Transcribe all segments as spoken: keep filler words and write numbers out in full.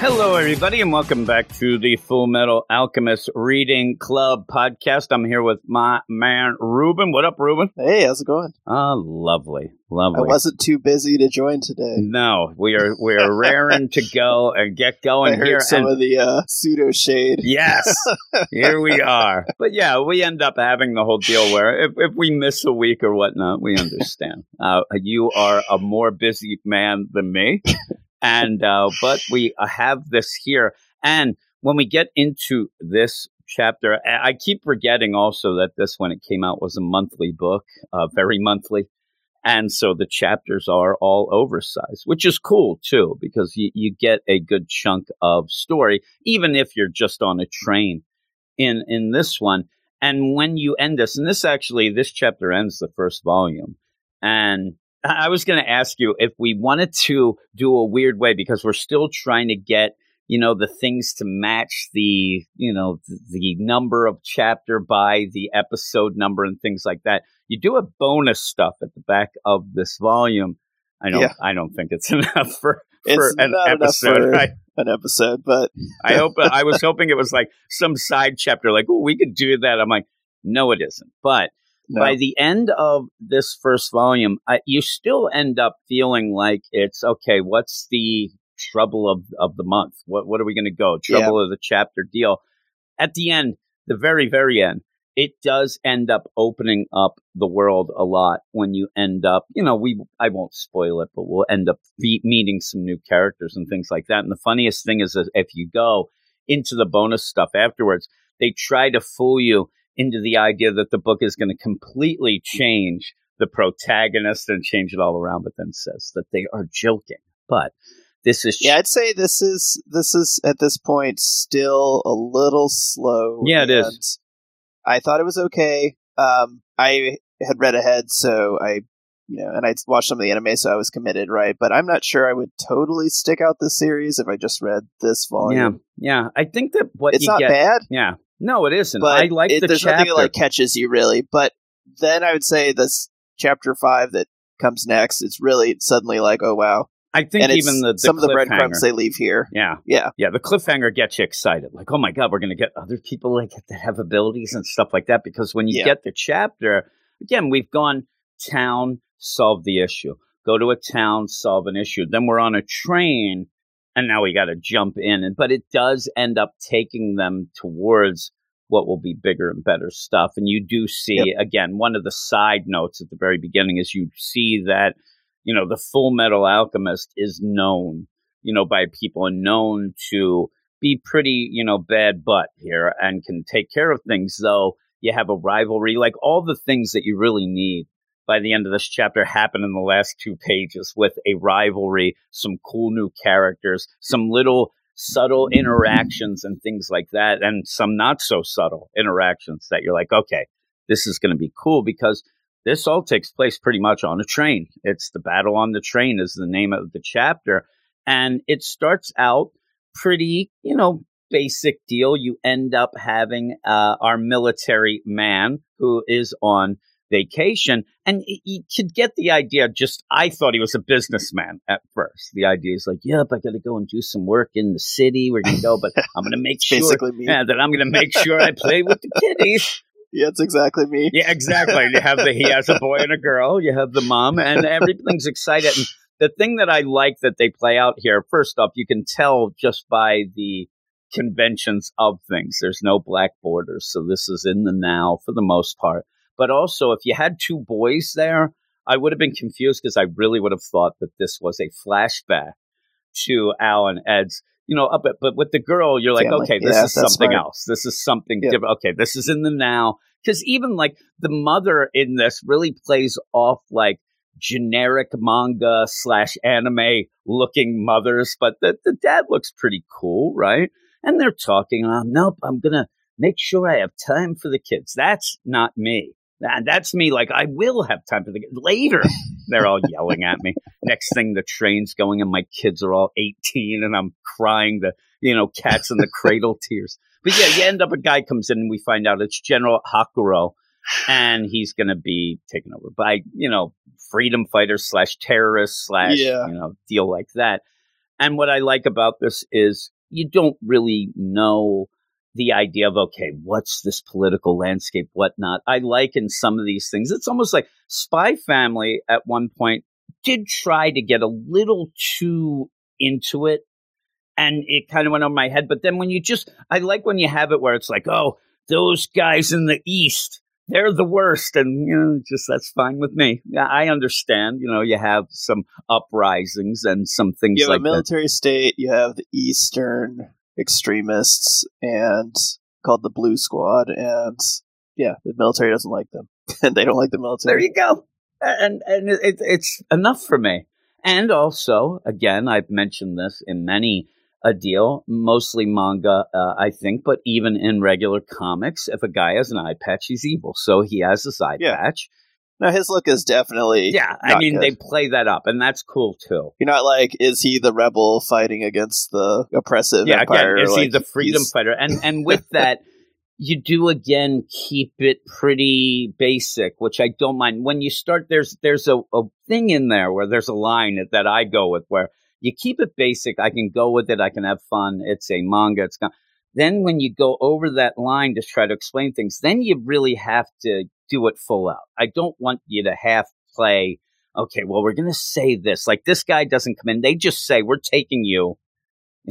Hello, everybody, and welcome back to the Fullmetal Alchemist Reading Club podcast. I'm here with my man, Ruben. What up, Ruben? Hey, how's it going? Ah, uh, lovely, lovely. I wasn't too busy to join today. No, we are we are raring to go and get going I heard here. Some and, of the uh, pseudo shade. Yes, here we are. But yeah, we end up having the whole deal where if, if we miss a week or whatnot, we understand. Uh, you are a more busy man than me. And, uh, but we have this here. And when we get into this chapter, I keep forgetting also that this, when it came out, was a monthly book, uh, very monthly. And so the chapters are all oversized, which is cool too, because you, you get a good chunk of story, even if you're just on a train in, in this one. And when you end this, and this actually, this chapter ends the first volume, and I was going to ask you if we wanted to do a weird way, because we're still trying to get, you know, the things to match the, you know, the number of chapter by the episode number and things like that. You do a bonus stuff at the back of this volume. I don't, yeah. I don't think it's enough for, for an episode. Right? An episode, but I hope I was hoping it was like some side chapter, like, oh, we could do that. I'm like, no, it isn't. But No. By the end of this first volume, I, you still end up feeling like it's, okay, what's the trouble of, of the month? What what are we going to go? Trouble yeah. of the chapter deal. At the end, the very, very end, it does end up opening up the world a lot when you end up, you know, we I won't spoil it, but we'll end up fe- meeting some new characters and things like that. And the funniest thing is that if you go into the bonus stuff afterwards, they try to fool you into the idea that the book is going to completely change the protagonist and change it all around, but then says that they are joking. But this is... Sh- yeah, I'd say this is, this is, at this point, still a little slow. Yeah, it is. I thought it was okay. Um, I had read ahead, so I, you know, and I'd watched some of the anime, so I was committed, right? But I'm not sure I would totally stick out this series if I just read this volume. Yeah, yeah. I think that what it's you get... It's not bad. Yeah. No, it isn't. But I like it, the there's chapter. There's nothing that like, catches you, really. But then I would say this chapter five that comes next, it's really suddenly like, oh, wow. I think and even the, the some of the breadcrumbs they leave here. Yeah. Yeah. Yeah. The cliffhanger gets you excited. Like, oh, my God, we're going to get other people like that have abilities and stuff like that. Because when you yeah. get the chapter, again, we've gone town, solve the issue. Go to a town, solve an issue. Then we're on a train. And now we got to jump in. But it does end up taking them towards what will be bigger and better stuff. And you do see, yep. again, one of the side notes at the very beginning is you see that, you know, the Full Metal Alchemist is known, you know, by people and known to be pretty, you know, bad butt here and can take care of things, though you have a rivalry, like all the things that you really need. By the end of this chapter, happened in the last two pages with a rivalry, some cool new characters, some little subtle interactions and things like that, and some not so subtle interactions that you're like, okay, this is going to be cool because this all takes place pretty much on a train. It's the Battle on the Train is the name of the chapter, and it starts out pretty, you know, basic deal. You end up having uh, our military man who is on vacation, and you could get the idea. Just I thought he was a businessman at first. The idea is like, yep, I got to go and do some work in the city. We're gonna go, but I'm gonna make sure yeah, that I'm gonna make sure I play with the kiddies. Yeah, it's exactly me. Yeah, exactly. You have the he has a boy and a girl. You have the mom, and everything's excited. And the thing that I like that they play out here. First off, you can tell just by the conventions of things. There's no black borders, so this is in the now for the most part. But also, if you had two boys there, I would have been confused because I really would have thought that this was a flashback to Al and Ed's, you know, up at, but with the girl, you're like, yeah, okay, like, this yeah, is something smart. else. This is something yeah. different. Okay, this is in the now. Because even like the mother in this really plays off like generic manga slash anime looking mothers. But the, the dad looks pretty cool, right? And they're talking, oh, nope, I'm going to make sure I have time for the kids. That's not me. And that's me, like, I will have time for the kids later. They're all yelling at me. Next thing, the train's going and my kids are all eighteen and I'm crying the, you know, cats in the cradle tears. But yeah, you end up, a guy comes in and we find out it's General Hakuro and he's going to be taken over by, you know, freedom fighters slash terrorists slash, yeah. you know, deal like that. And what I like about this is you don't really know the idea of, okay, what's this political landscape, whatnot. I like in some of these things, it's almost like Spy Family at one point did try to get a little too into it, and it kind of went over my head. But then when you just, I like when you have it where it's like, oh, those guys in the East, they're the worst. And, you know, just that's fine with me. Yeah, I understand. You know, you have some uprisings and some things like that. You have a military state, you have the Eastern extremists, and called the Blue Squad. And yeah, the military doesn't like them. And they don't like the military. There you go. And and it, it's enough for me. And also, again, I've mentioned this in many a deal, mostly manga, uh, I think, but even in regular comics, if a guy has an eye patch, he's evil. So he has this eye yeah. patch. No, his look is definitely yeah. I mean, good. They play that up, and that's cool too. You're not like, is he the rebel fighting against the oppressive yeah, empire? Again, is like, he the freedom he's... fighter? And and with that, you do again keep it pretty basic, which I don't mind. When you start, there's there's a, a thing in there where there's a line that, that I go with where you keep it basic. I can go with it. I can have fun. It's a manga. It's gone. Then when you go over that line to try to explain things, then you really have to do it full out. I don't want you to half play, okay, well, we're going to say this. Like, this guy doesn't come in. They just say, we're taking you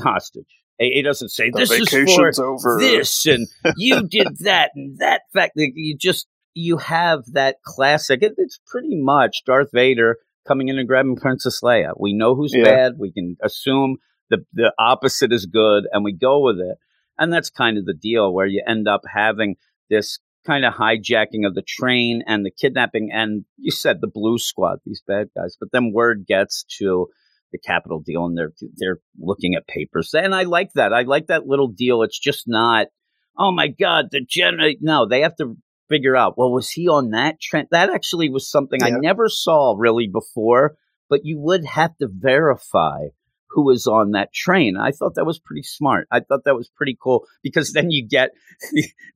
hostage. It doesn't say, this is for over. This, and you did that, and that fact. Like, you just, you have that classic. It, it's pretty much Darth Vader coming in and grabbing Princess Leia. We know who's yeah. bad. We can assume the the opposite is good, and we go with it. And that's kind of the deal where you end up having this kind of hijacking of the train and the kidnapping. And you said the Blue Squad, these bad guys. But then word gets to the capital deal, and they're they're looking at papers. And I like that. I like that little deal. It's just not, oh, my God, the general. No, they have to figure out, well, was he on that train? That actually was something yeah. I never saw really before. But you would have to verify who was on that train. I thought that was pretty smart. I thought that was pretty cool, because then you get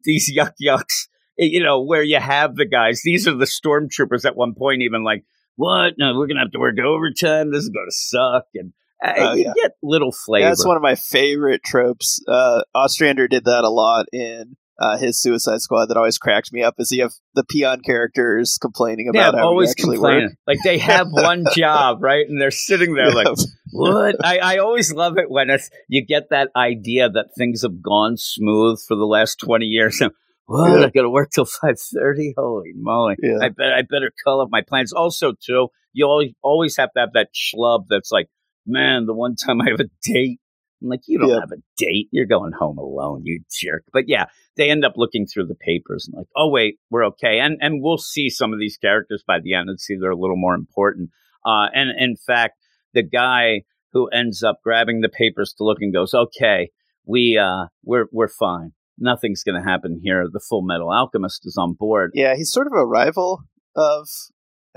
these yuck yucks, you know, where you have the guys. These are the stormtroopers at one point, even like, what? No, we're going to have to work overtime. This is going to suck. And uh, oh, you yeah. get little flavor. Yeah, that's one of my favorite tropes. Uh, Ostrander did that a lot in uh, his Suicide Squad. That always cracked me up, is you have the peon characters complaining about yeah, how always they actually work. Like, they have one job, right? And they're sitting there yeah. like, what? I, I always love it when it's, you get that idea that things have gone smooth for the last twenty years. What? Yeah. I got to work till five thirty? Holy moly. Yeah. I, bet, I better call up my plans. Also, too, you always, always have to have that schlub that's like, man, the one time I have a date. I'm like, you don't yeah. have a date. You're going home alone, you jerk. But, yeah, they end up looking through the papers and like, oh, wait, we're okay. And and we'll see some of these characters by the end and see they're a little more important. Uh, and, in fact, the guy who ends up grabbing the papers to look and goes, okay, we, uh, we're we're fine. Nothing's going to happen here. The Fullmetal Alchemist is on board. Yeah, he's sort of a rival of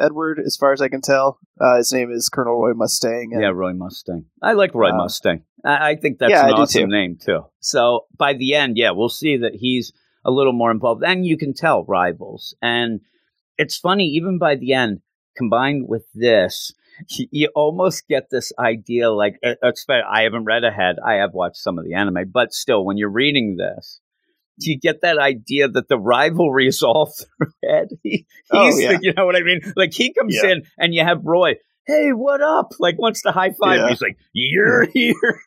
Edward, as far as I can tell. Uh, his name is Colonel Roy Mustang. And, yeah, Roy Mustang. I like Roy uh, Mustang. I, I think that's yeah, an I awesome too. name, too. So by the end, yeah, we'll see that he's a little more involved. And you can tell, rivals. And it's funny, even by the end, combined with this, you almost get this idea like, I haven't read ahead. I have watched some of the anime, but still, when you're reading this, you get that idea that the rivalry is all through Ed. He, he's oh, yeah. the, you know what I mean? Like, he comes yeah. in and you have Roy, hey, what up? Like, wants to high five. Yeah. He's like, you're here.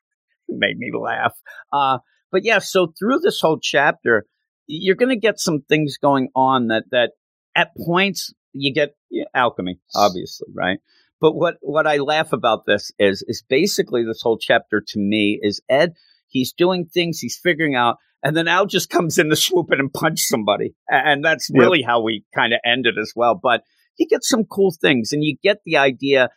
Made me laugh. Uh, but yeah, so through this whole chapter, you're going to get some things going on that, that at points you get you know, alchemy, obviously, right? But what, what I laugh about this is, is basically this whole chapter to me is Ed, he's doing things, he's figuring out, and then Al just comes in to swoop in and punch somebody. And that's really yep. how we kind of ended as well. But he gets some cool things, and you get the idea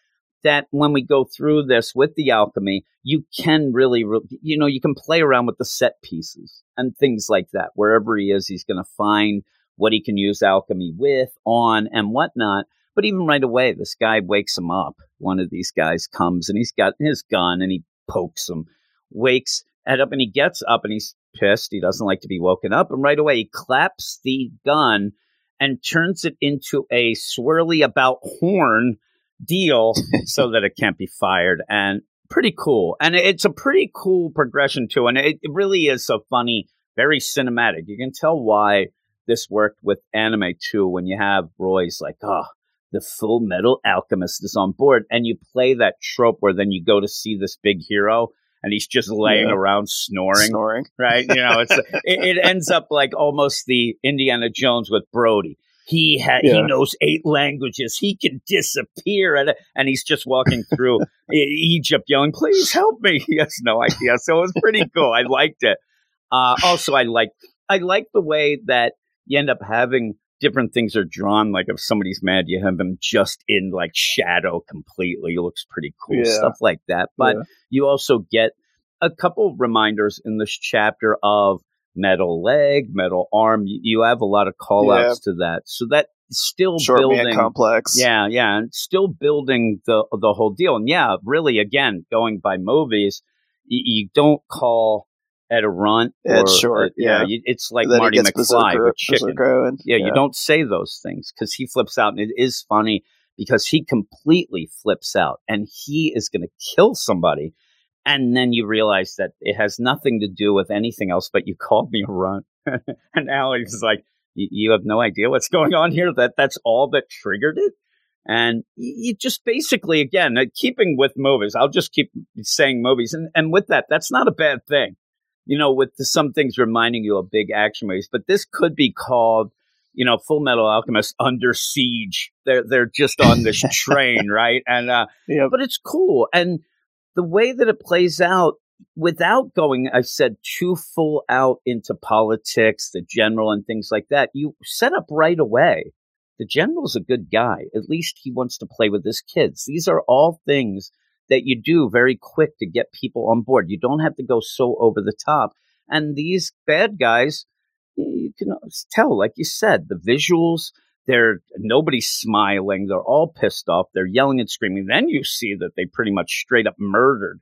that when we go through this with the alchemy, you can really, you know, you can play around with the set pieces and things like that. Wherever he is, he's going to find what he can use alchemy with, on, and whatnot. But even right away, this guy wakes him up. One of these guys comes, and he's got his gun, and he pokes him, wakes Ed up, and he gets up, and he's pissed. He doesn't like to be woken up. And right away, he claps the gun and turns it into a swirly about horn deal so that it can't be fired. And pretty cool. And it's a pretty cool progression, too. And it, it really is so funny, very cinematic. You can tell why this worked with anime, too, when you have Roy's like, oh, the Fullmetal Alchemist is on board. And you play that trope where then you go to see this big hero and he's just laying yeah. around snoring. Snoring. Right? You know, it's it, it ends up like almost the Indiana Jones with Brody. He ha- yeah. he knows eight languages. He can disappear. At a- and he's just walking through Egypt yelling, please help me. He has no idea. So it was pretty cool. I liked it. Uh, also, I like I like the way that you end up having different things are drawn. Like if somebody's mad, you have them just in like shadow completely. It looks pretty cool. Yeah. Stuff like that. But yeah. you also get a couple reminders in this chapter of metal leg, metal arm. You have a lot of call outs yeah. to that. So that still Short building man complex. Yeah, yeah. And still building the the whole deal. And yeah, really again, going by movies, y- you don't call at a runt or, it's short, or, yeah, yeah. You, it's like Marty it McFly berserker, with chicken. And, yeah, yeah, you don't say those things because he flips out, and it is funny because he completely flips out, and he is going to kill somebody, and then you realize that it has nothing to do with anything else. But you called me a runt, and Alex is like, "You have no idea what's going on here. That that's all that triggered it." And you just basically, again, keeping with movies, I'll just keep saying movies, and and with that, that's not a bad thing. You know, with the, some things reminding you of big action movies, but this could be called, you know, Full Metal Alchemist Under Siege. They're they're just on this train, right? And uh, yep. but it's cool, and the way that it plays out without going, I said, too full out into politics, the general, and things like that. You set up right away. The general's a good guy. At least he wants to play with his kids. These are all things that you do very quick to get people on board. You don't have to go so over the top. And these bad guys, you can tell, like you said, the visuals, they're nobody's smiling. They're all pissed off. They're yelling and screaming. Then you see that they pretty much straight up murdered,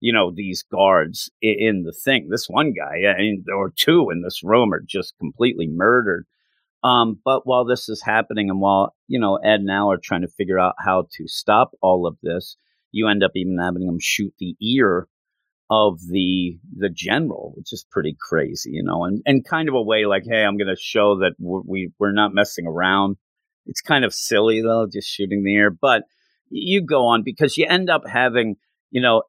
you know, these guards in, in the thing. This one guy, and there were two in this room, are just completely murdered. Um, but while this is happening and while, you know, Ed and Al are trying to figure out how to stop all of this, you end up even having them shoot the ear of the the general, which is pretty crazy, you know, and, and kind of a way like, hey, I'm going to show that we're, we, we're not messing around. It's kind of silly, though, just shooting the ear. But you go on because you end up having, you know,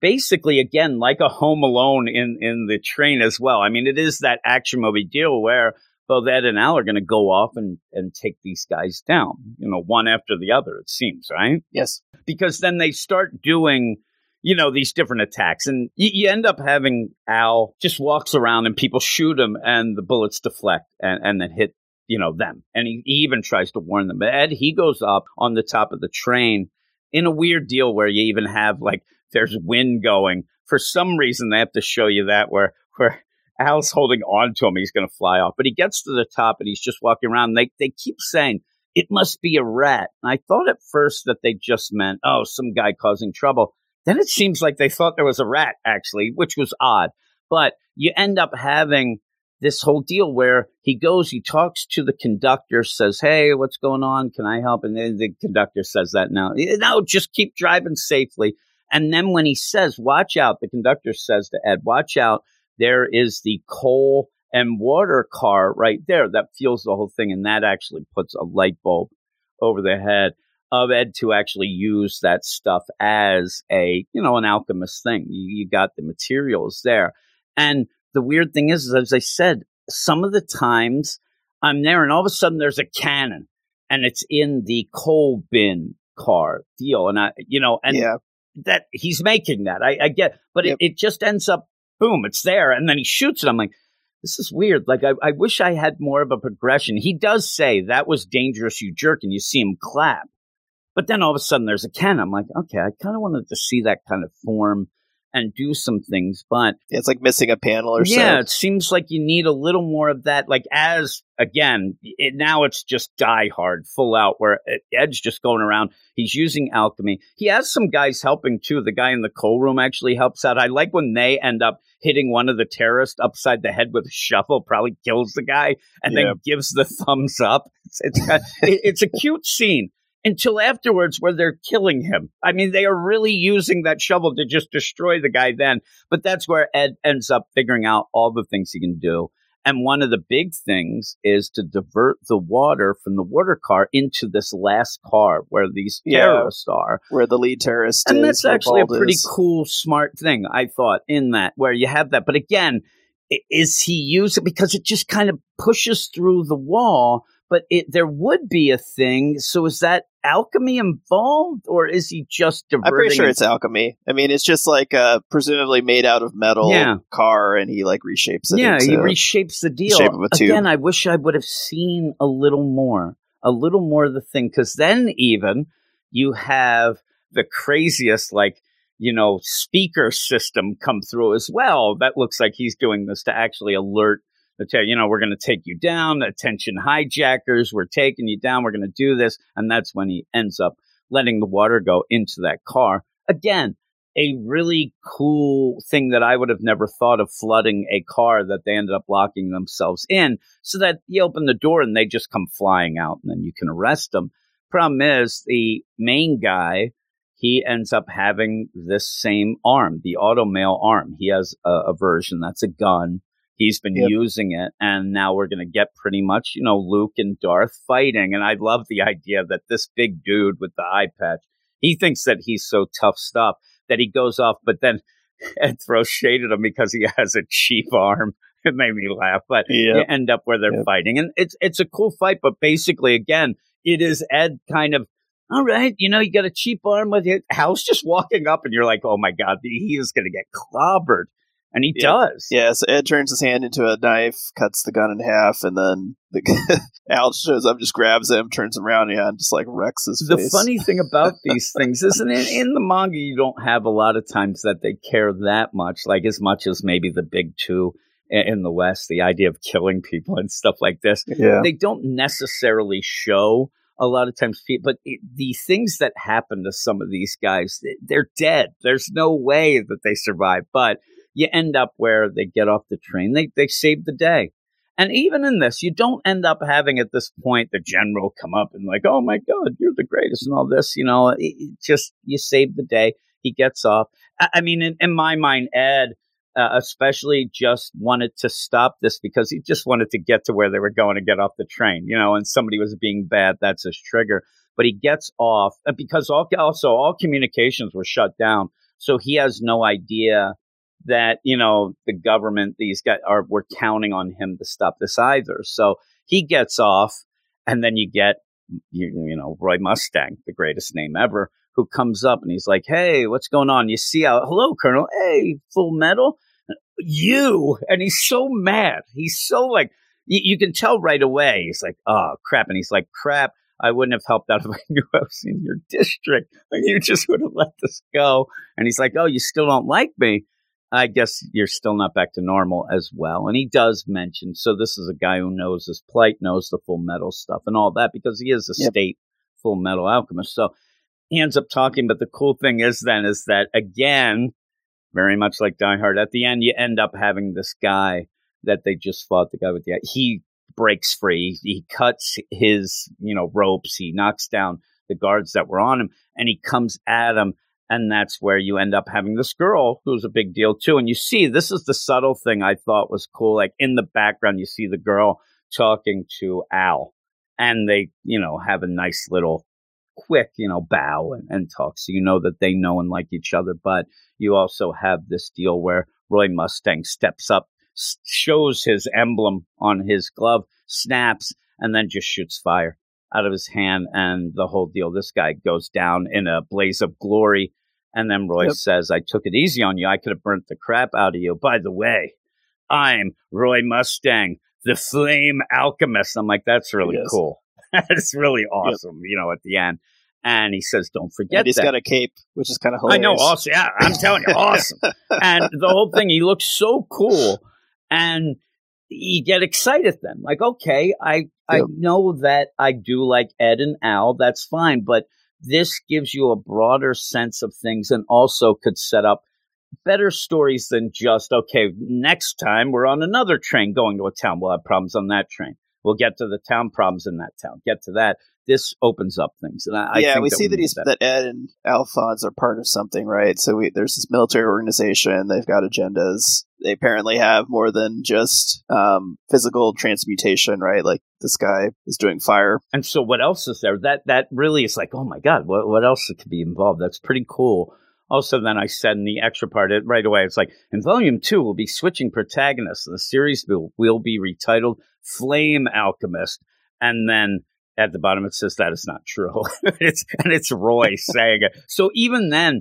basically, again, like a Home Alone in, in the train as well. I mean, it is that action movie deal where both Ed and Al are going to go off and, and take these guys down, you know, one after the other, it seems, right? Yes. Because then they start doing, you know, these different attacks. And you, you end up having Al just walks around and people shoot him and the bullets deflect and, and then hit, you know, them. And he, he even tries to warn them. But Ed, he goes up on the top of the train in a weird deal where you even have, like, there's wind going. For some reason, they have to show you that where where. Al's holding on to him. He's going to fly off. But he gets to the top and he's just walking around. And they, they keep saying, it must be a rat. And I thought at first that they just meant, oh, some guy causing trouble. Then it seems like they thought there was a rat, actually, which was odd. But you end up having this whole deal where he goes, he talks to the conductor, says, hey, what's going on? Can I help? And then the conductor says that now. No, just keep driving safely. And then when he says, watch out, the conductor says to Ed, watch out. There is the coal and water car right there that fuels the whole thing. And that actually puts a light bulb over the head of Ed to actually use that stuff as a, you know, an alchemist thing. You, you got the materials there. And the weird thing is, is, as I said, some of the times I'm there and all of a sudden there's a cannon and it's in the coal bin car deal. And I, you know, and yeah. that he's making that I, I get, but yep. it, it just ends up. Boom, it's there. And then he shoots it. I'm like, this is weird. Like, I, I wish I had more of a progression. He does say that was dangerous, you jerk. And you see him clap. But then all of a sudden there's a cannon. I'm like, okay, I kind of wanted to see that kind of form and do some things. But yeah, it's like missing a panel or something. Yeah, so. It seems like you need a little more of that. Like, as again, it, now it's just Die Hard full out where Ed's just going around. He's using alchemy. He has some guys helping too. The guy in the coal room actually helps out. I like when they end up hitting one of the terrorists upside the head with a shovel, probably kills the guy and yeah. then gives the thumbs up. It's, it's, it's a cute scene. until afterwards where they're killing him. I mean, they are really using that shovel to just destroy the guy then. But that's where Ed ends up figuring out all the things he can do. And one of the big things is to divert the water from the water car into this last car where these terrorists yeah, are. Where the lead terrorist and is. And that's actually a pretty is. cool, smart thing, I thought, in that, where you have that. But again, is he using it? Because it just kind of pushes through the wall, but it, there would be a thing. So is that alchemy involved, or is he just diverting? I'm pretty sure it's alchemy. I mean, it's just like a presumably made out of metal yeah. car, and he like reshapes it. Yeah, he reshapes the deal. The shape of a tube. Again, I wish I would have seen a little more, a little more of the thing, because then even you have the craziest, like, you know, speaker system come through as well. That looks like he's doing this to actually alert the terror. You know, we're going to take you down. Attention, hijackers. We're taking you down. We're going to do this. And that's when he ends up letting the water go into that car. Again, a really cool thing that I would have never thought of, flooding a car that they ended up locking themselves in, so that you open the door and they just come flying out and then you can arrest them. Problem is, the main guy, he ends up having this same arm, the automail arm. He has a, a version that's a gun. He's been yep. using it, and now we're going to get pretty much, you know, Luke and Darth fighting. And I love the idea that this big dude with the eye patch, he thinks that he's so tough stuff that he goes off, but then Ed throws shade at him because he has a cheap arm. It made me laugh, but yep. you end up where they're yep. fighting. And it's it's a cool fight, but basically, again, it is Ed kind of, all right, you know, you got a cheap arm with your house just walking up, and you're like, oh, my God, he is going to get clobbered. And he yeah. does. Yeah, so Ed turns his hand into a knife, cuts the gun in half, and then the Al shows up, just grabs him, turns him around, yeah, and just, like, wrecks his the face. The funny thing about these things is, in, in the manga, you don't have a lot of times that they care that much, like, as much as maybe the big two in the West, the idea of killing people and stuff like this. Yeah. They don't necessarily show a lot of times, but it, the things that happen to some of these guys, they're dead. There's no way that they survive, but you end up where they get off the train. They they save the day. And even in this, you don't end up having at this point the general come up and like, oh, my God, you're the greatest and all this. You know, it, it just you save the day. He gets off. I, I mean, in, in my mind, Ed uh, especially just wanted to stop this because he just wanted to get to where they were going and get off the train. You know, and somebody was being bad. That's his trigger. But he gets off because all, also all communications were shut down. So he has no idea that, you know, the government, these guys are, were counting on him to stop this either. So he gets off, and then you get, you, you know, Roy Mustang, the greatest name ever, who comes up and he's like, hey, what's going on? You see how, hello, Colonel. Hey, Full Metal. You. And he's so mad. He's so like, you, you can tell right away. He's like, oh, crap. And he's like, crap. I wouldn't have helped out if I knew I was in your district. Like, you just would have let this go. And he's like, oh, you still don't like me. I guess you're still not back to normal as well. And he does mention, so this is a guy who knows his plight, knows the Full Metal stuff and all that, because he is a yep. state Full Metal Alchemist. So he ends up talking. But the cool thing is then is that, again, very much like Die Hard, at the end, you end up having this guy that they just fought, the guy with the, he breaks free. He cuts his, you know, ropes. He knocks down the guards that were on him, and he comes at him. And that's where you end up having this girl who's a big deal, too. And you see, this is the subtle thing I thought was cool. Like, in the background, you see the girl talking to Al. And they, you know, have a nice little quick, you know, bow and, and talk. So you know that they know and like each other. But you also have this deal where Roy Mustang steps up, s- shows his emblem on his glove, snaps, and then just shoots fire out of his hand, and the whole deal. This guy goes down in a blaze of glory. And then Roy yep. says, I took it easy on you. I could have burnt the crap out of you. By the way, I'm Roy Mustang, the Flame Alchemist. I'm like, that's really cool. That's really awesome, yep. you know, at the end. And he says, don't forget and he's that. He's got a cape, which is kind of hilarious. I know, awesome. Yeah, I'm telling you, awesome. And the whole thing, he looks so cool. And you get excited then. Like, okay, I, yep. I know that I do like Ed and Al. That's fine. But this gives you a broader sense of things, and also could set up better stories than just, okay, next time we're on another train going to a town. We'll have problems on that train. We'll get to the town problems in that town. Get to that. this opens up things. And I, I yeah, think we that see we that he's that Ed and Alphonse are part of something, right? So we, there's this military organization. They've got agendas. They apparently have more than just um, physical transmutation, right? Like this guy is doing fire. And so what else is there? That that really is like, oh my God, what what else could be involved? That's pretty cool. Also, then I said in the extra part, it, right away, it's like, in Volume two, we'll be switching protagonists. The series will, will be retitled Flame Alchemist. And then at the bottom, it says that is not true. it's And it's Roy saying it. So even then,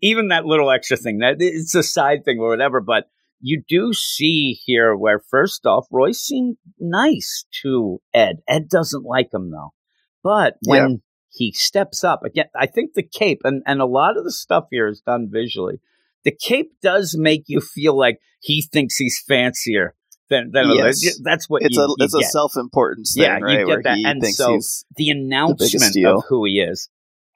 even that little extra thing, that it's a side thing or whatever, but you do see here where, first off, Roy seemed nice to Ed. Ed doesn't like him, though. But yeah. when... he steps up. Again, I think the cape, and, and a lot of the stuff here is done visually. The cape does make you feel like he thinks he's fancier than, than yes. others. That's what it's you, a, you it's get. It's a self-importance thing, yeah, right? You get that. And so the announcement the of who he is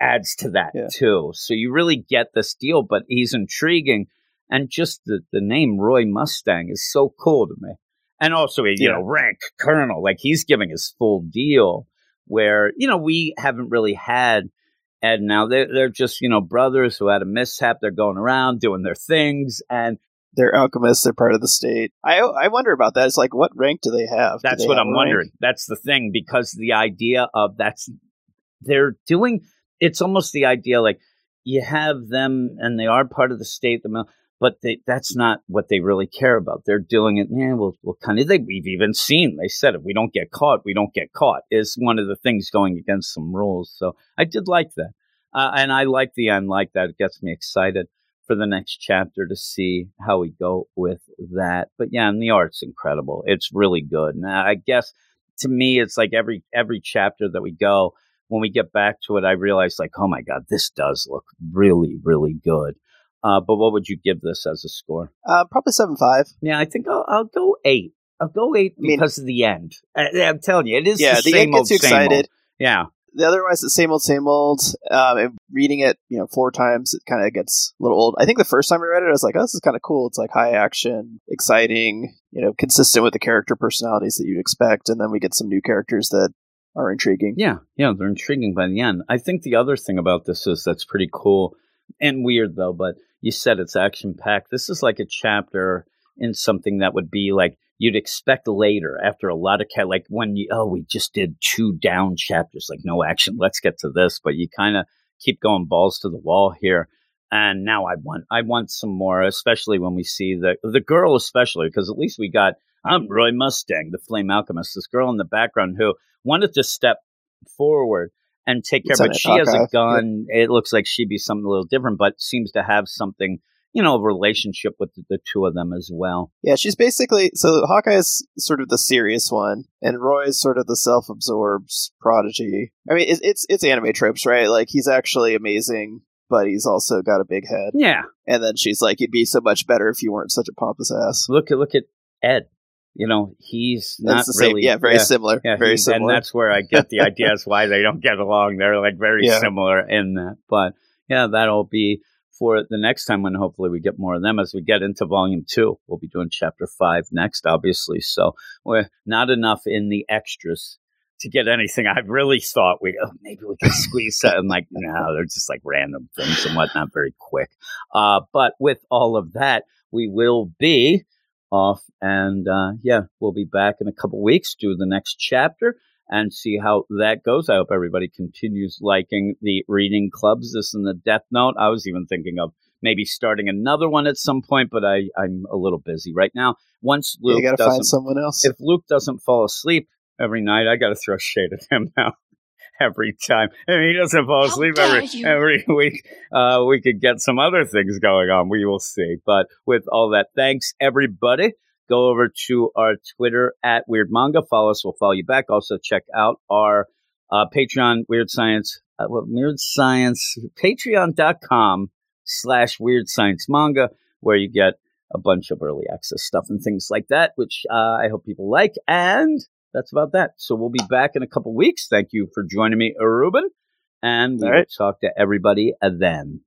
adds to that, yeah. too. So you really get this deal, but he's intriguing. And just the, the name Roy Mustang is so cool to me. And also, he, you yeah. know, rank colonel, like he's giving his full deal. Where, you know, we haven't really had Ed now. They're, they're just, you know, brothers who had a mishap. They're going around doing their things. And they're alchemists. They're part of the state. I I wonder about that. It's like, what rank do they have? That's they what have I'm wondering. Rank? That's the thing, because the idea of that's they're doing. It's almost the idea like you have them and they are part of the state. The But they, that's not what they really care about. They're doing it, man, we'll, we'll kind of, they, we've even seen, they said, if we don't get caught, we don't get caught, is one of the things going against some rules. So I did like that. Uh, and I like the end like that. It gets me excited for the next chapter to see how we go with that. But yeah, and the art's incredible. It's really good. And I guess to me, it's like every every chapter that we go, when we get back to it, I realize like, oh my God, this does look really, really good. Uh, but what would you give this as a score? Uh, probably seven point five. Yeah, I think I'll, I'll go eight. I'll go eight because I mean, of the end. I, I'm telling you, it is yeah, the, the same end old, gets you excited. Same old. Yeah. The otherwise, the same old, same old. Um, and reading it, you know, four times, it kind of gets a little old. I think the first time I read it, I was like, oh, this is kind of cool. It's like high action, exciting, you know, consistent with the character personalities that you'd expect. And then we get some new characters that are intriguing. Yeah, yeah, they're intriguing by the end. I think the other thing about this is that's pretty cool and weird, though, but you said it's action-packed. This is like a chapter in something that would be like you'd expect later after a lot of ca- – like when you – oh, we just did two down chapters, like no action. Let's get to this. But you kind of keep going balls to the wall here. And now I want I want some more, especially when we see the, the girl especially, because at least we got – I'm Roy Mustang, the Flame Alchemist, this girl in the background who wanted to step forward and take care, but she has a gun. It looks like she'd be something a little different, but seems to have something, you know, a relationship with the, the two of them as well. Yeah, she's basically, so Hawkeye is sort of the serious one, and Roy is sort of the self-absorbed prodigy. I mean, it's, it's, it's anime tropes, right? Like, he's actually amazing, but he's also got a big head. Yeah. And then she's like, it'd be so much better if you weren't such a pompous ass. Look at, look at Ed. You know, he's not really... Same. Yeah, very yeah, similar. Yeah, very similar. And that's where I get the ideas why they don't get along. They're like very yeah. similar in that. But yeah, that'll be for the next time when hopefully we get more of them. As we get into Volume two, we'll be doing Chapter five next, obviously. So we're not enough in the extras to get anything. I really thought we oh, maybe we could squeeze that. I'm like, no, they're just like random things and whatnot, very quick. Uh, but with all of that, we will be... off and uh yeah we'll be back in a couple weeks, do the next chapter and see how that goes. I hope everybody continues liking the reading clubs. This and the Death Note, I was even thinking of maybe starting another one at some point, but i i'm a little busy right now. Once Luke you gotta doesn't, find someone else. If Luke doesn't fall asleep every night, I gotta throw shade at him now every time. I mean, he doesn't fall asleep every, every week. Uh, we could get some other things going on. We will see. But with all that, thanks, everybody. Go over to our Twitter at Weird Manga. Follow us. We'll follow you back. Also, check out our uh, Patreon, Weird Science, uh, Weird Science, patreon.com slash Weird Science Manga, where you get a bunch of early access stuff and things like that, which uh, I hope people like. And... that's about that. So we'll be back in a couple weeks. Thank you for joining me, Ruben. And we'll right. talk to everybody then.